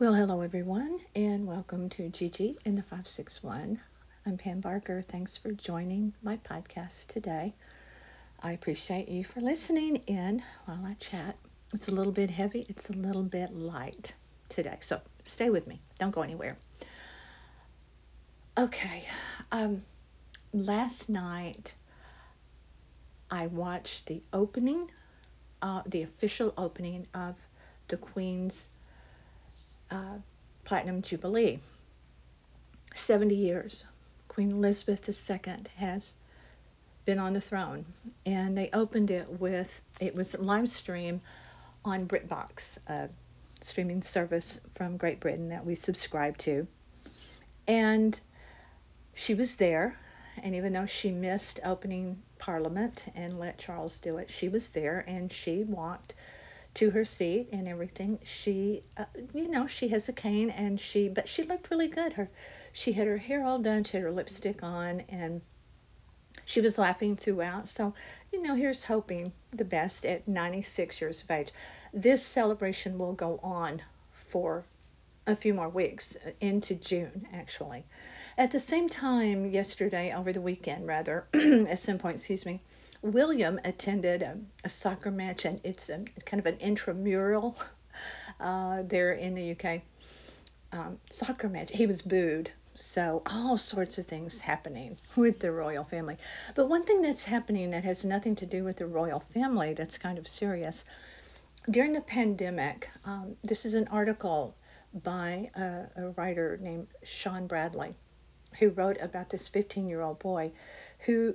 Well, hello everyone, and welcome to Gigi in the 561. I'm Pam Barker. Thanks for joining my podcast today. I appreciate you for listening in while I chat. It's a little bit heavy. It's a little bit light today, so stay with me. Don't go anywhere. Okay, last night I watched the opening, the official opening of the Queen's Platinum Jubilee. 70 years. Queen Elizabeth II has been on the throne, and they opened it with, it was a live stream on BritBox, a streaming service from Great Britain that we subscribe to, and she was there, and even though she missed opening Parliament and let Charles do it, she was there, and she walked to her seat and everything. She, she has a cane, and she looked really good. She had her hair all done, she had her lipstick on, and she was laughing throughout. So, here's hoping the best at 96 years of age. This celebration will go on for a few more weeks, into June, actually. At the same time, over the weekend, at some point, William attended a soccer match, and it's kind of an intramural there in the UK soccer match. He was booed, so all sorts of things happening with the royal family. But one thing that's happening that has nothing to do with the royal family that's kind of serious. During the pandemic, this is an article by a writer named Sean Bradley, who wrote about this 15-year-old boy who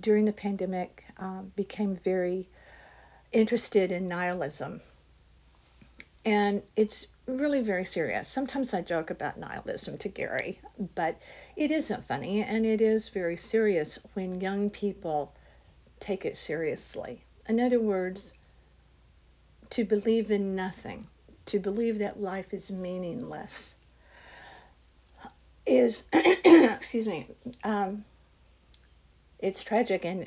during the pandemic became very interested in nihilism. And it's really very serious. Sometimes I joke about nihilism to Gary, but it isn't funny, and it is very serious when young people take it seriously. In other words, to believe in nothing, to believe that life is meaningless is, it's tragic, and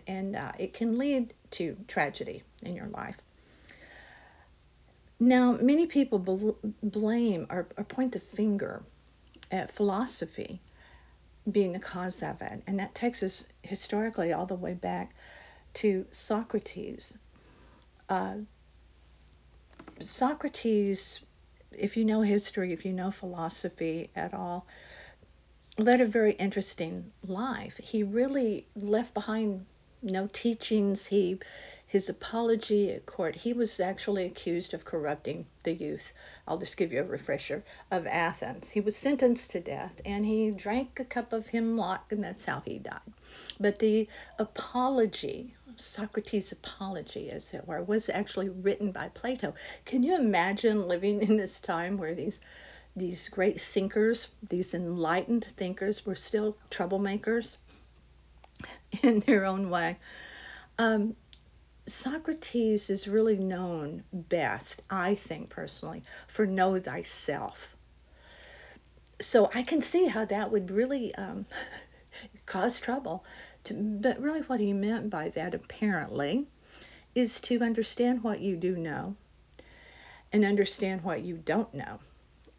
it can lead to tragedy in your life. Now, many people blame or point the finger at philosophy being the cause of it, and that takes us historically all the way back to Socrates. Socrates, if you know history, if you know philosophy at all, led a very interesting life. He really left behind no teachings. His apology at court, he was actually accused of corrupting the youth. I'll just give you a refresher of Athens. He was sentenced to death, and he drank a cup of hemlock, and that's how he died. But the apology, Socrates' apology, as it were, was actually written by Plato. Can you imagine living in this time where these great thinkers, these enlightened thinkers, were still troublemakers in their own way? Socrates is really known best, I think personally, for know thyself. So I can see how that would really cause trouble. But really what he meant by that, apparently, is to understand what you do know and understand what you don't know.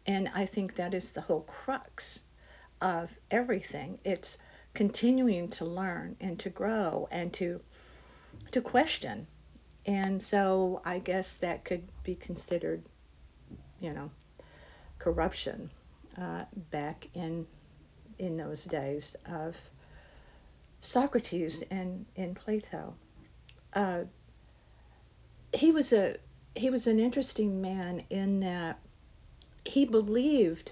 And I think that is the whole crux of everything. It's continuing to learn and to grow and to question. And so I guess that could be considered, corruption back in those days of Socrates and Plato. He was an interesting man in that he believed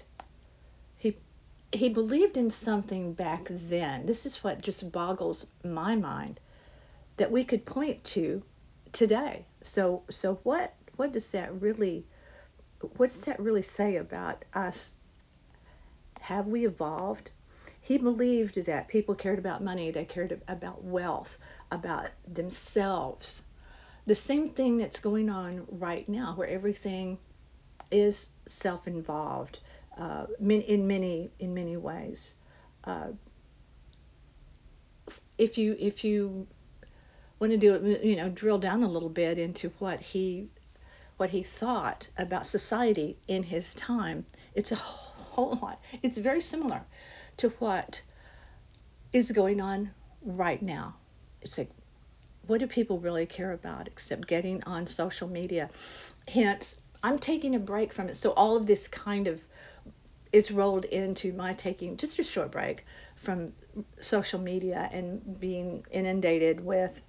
in something back then. This is what just boggles my mind, that we could point to today. So what does that really say about us? Have we evolved? He believed that people cared about money, they cared about wealth, about themselves. The same thing that's going on right now, where everything is self-involved in many ways. If you want to drill down a little bit into what he what he thought about society in his time, it's a whole lot. It's very similar to what is going on right now. It's like, what do people really care about except getting on social media? Hence, I'm taking a break from it. So all of this kind of is rolled into my taking just a short break from social media and being inundated with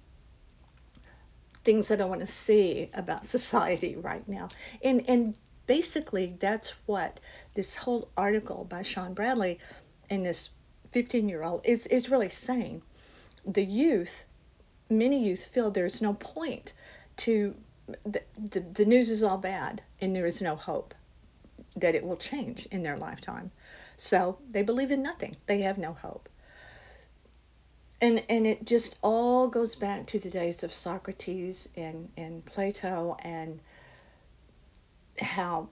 things that I want to see about society right now. And basically, that's what this whole article by Sean Bradley and this 15-year-old is really saying. The youth, many youth feel there's no point to, the news is all bad and there is no hope that it will change in their lifetime. So they believe in nothing. They have no hope. And it just all goes back to the days of Socrates and Plato and how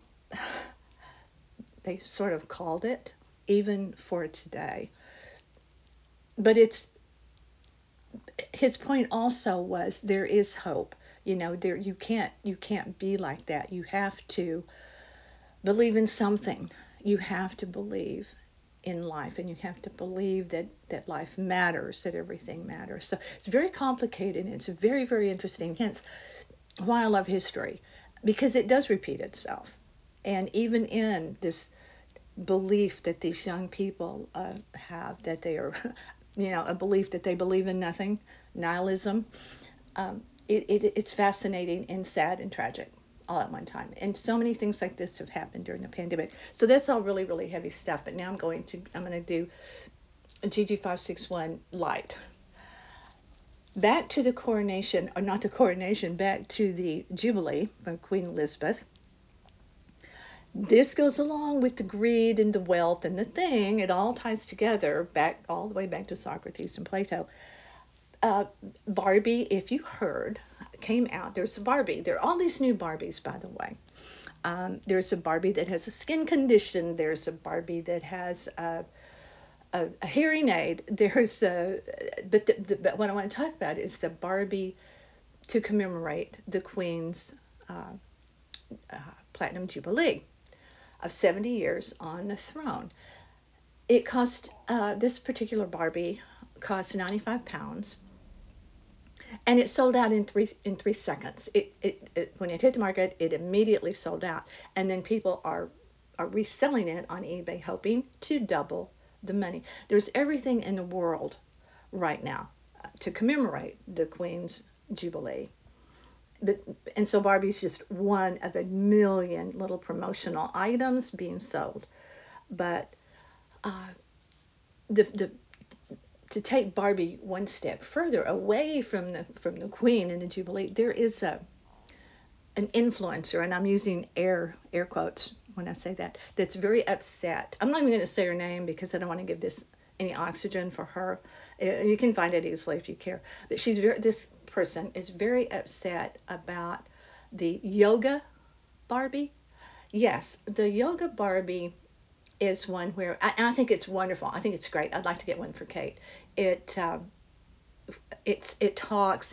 they sort of called it, even for today. But it's, his point also was there is hope. You know, there you can't be like that. You have to believe in something. You have to believe in life, and you have to believe that life matters, that everything matters. So it's very complicated, and it's very, very interesting. Hence, why I love history, because it does repeat itself. And even in this belief that these young people have, that they are, you know, a belief that they believe in nothing, nihilism, it's fascinating and sad and tragic all at one time. And so many things like this have happened during the pandemic. So that's all really, really heavy stuff. But now I'm going to do a Gigi 561 light. Back to the coronation, or not the coronation, back to the Jubilee from Queen Elizabeth. This goes along with the greed and the wealth and the thing. It all ties together back all the way back to Socrates and Plato. Barbie, if you heard, came out. There's a Barbie. There are all these new Barbies, by the way. There's a Barbie that has a skin condition. There's a Barbie that has a hearing aid. There's a, but what I want to talk about is the Barbie to commemorate the Queen's Platinum Jubilee of 70 years on the throne. It cost, this particular Barbie cost 95 pounds. And it sold out in three seconds. It when it hit the market, it immediately sold out. And then people are reselling it on eBay, hoping to double the money. There's everything in the world right now to commemorate the Queen's Jubilee. And so Barbie's just one of a million little promotional items being sold. But to take Barbie one step further away from the Queen and the Jubilee, there is an influencer, and I'm using air quotes when I say that, that's very upset. I'm not even going to say her name because I don't want to give this any oxygen for her. You can find it easily if you care. But this person is very upset about the Yoga Barbie. Yes, the Yoga Barbie is one where I think it's wonderful. I think it's great. I'd like to get one for Kate. It talks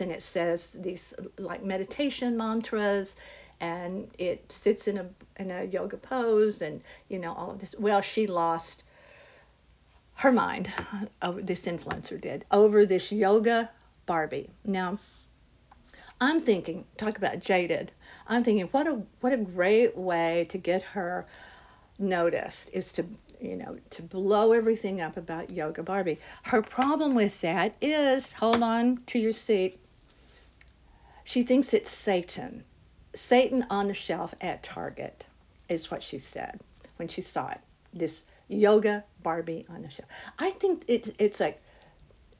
and it says these like meditation mantras, and it sits in a yoga pose, and you know all of this. Well, she lost her mind. This influencer did over this Yoga Barbie. Now, I'm thinking, talk about jaded. I'm thinking, what a great way to get her noticed is to blow everything up about Yoga Barbie. Her problem with that is, hold on to your seat, she thinks it's Satan on the shelf at Target is what she said when she saw it, this Yoga Barbie on the shelf. I think it's like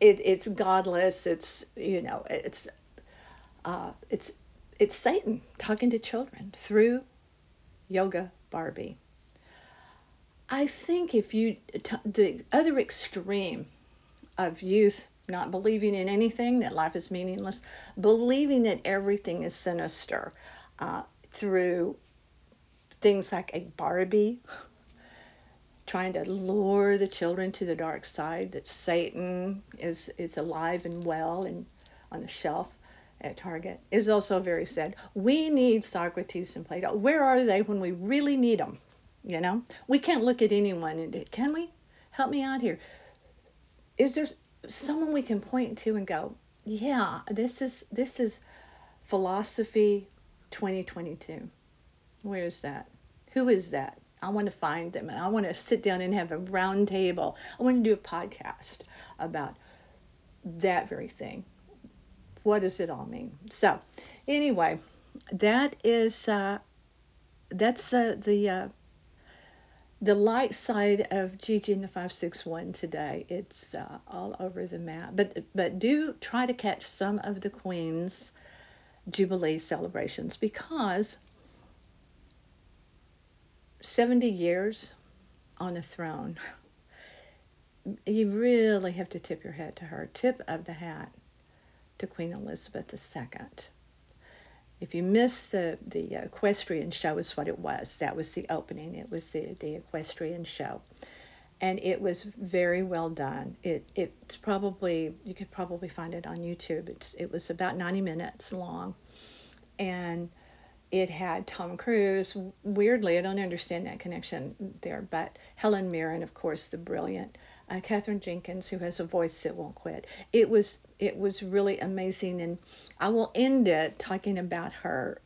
it's godless, it's Satan talking to children through Yoga Barbie. I think if the other extreme of youth not believing in anything, that life is meaningless, believing that everything is sinister through things like a Barbie, trying to lure the children to the dark side, that Satan is alive and well and on the shelf, at Target is also very sad. We need Socrates and Plato. Where are they when we really need them? You know, we can't look at anyone and can we? Help me out here. Is there someone we can point to and go, yeah, this is philosophy 2022. Where is that? Who is that? I want to find them, and I want to sit down and have a round table. I want to do a podcast about that very thing. What does it all mean? So, anyway, that is that's the light side of Gigi in the 561 today. It's all over the map, but do try to catch some of the Queen's Jubilee celebrations, because 70 years on a throne, you really have to tip your hat to her. Tip of the hat to Queen Elizabeth II. If you missed the equestrian show, is what it was. That was the opening. It was the equestrian show, and it was very well done. It's probably, you could probably find it on YouTube. It was about 90 minutes long, and it had Tom Cruise. Weirdly, I don't understand that connection there, but Helen Mirren, of course, the brilliant Catherine Jenkins, who has a voice that won't quit. It was really amazing, and I will end it talking about her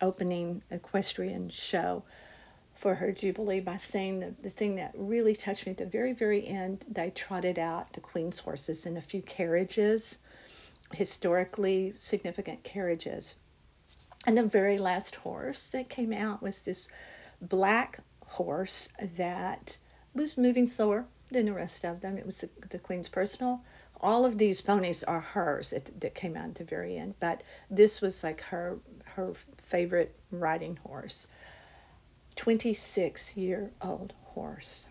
opening equestrian show for her Jubilee by saying the thing that really touched me at the very, very end. They trotted out the Queen's horses in a few carriages, historically significant carriages. And the very last horse that came out was this black horse that was moving slower than the rest of them. It was the Queen's personal. All of these ponies are hers that came out at the very end, but this was like her favorite riding horse. 26-year-old horse.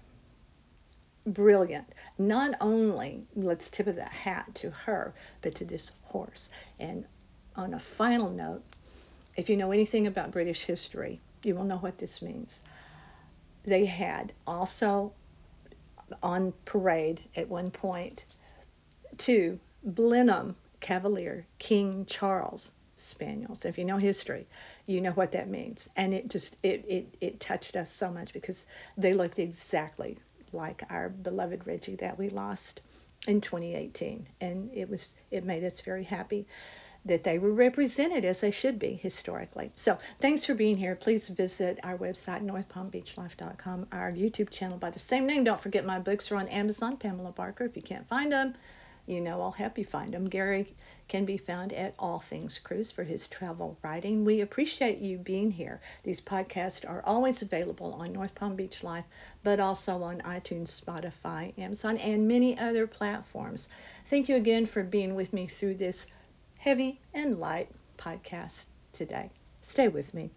Brilliant. Not only let's tip of the hat to her, but to this horse. And on a final note, if you know anything about British history, you will know what this means. They had also on parade at one point 2 Blenheim Cavalier King Charles Spaniels. If you know history, you know what that means. And it touched us so much because they looked exactly like our beloved Reggie that we lost in 2018. And it made us very happy that they were represented as they should be historically. So thanks for being here. Please visit our website, NorthPalmBeachLife.com, our YouTube channel by the same name. Don't forget my books are on Amazon, Pamela Barker. If you can't find them, you know I'll help you find them. Gary can be found at All Things Cruise for his travel writing. We appreciate you being here. These podcasts are always available on North Palm Beach Life, but also on iTunes, Spotify, Amazon, and many other platforms. Thank you again for being with me through this heavy and light podcast today. Stay with me.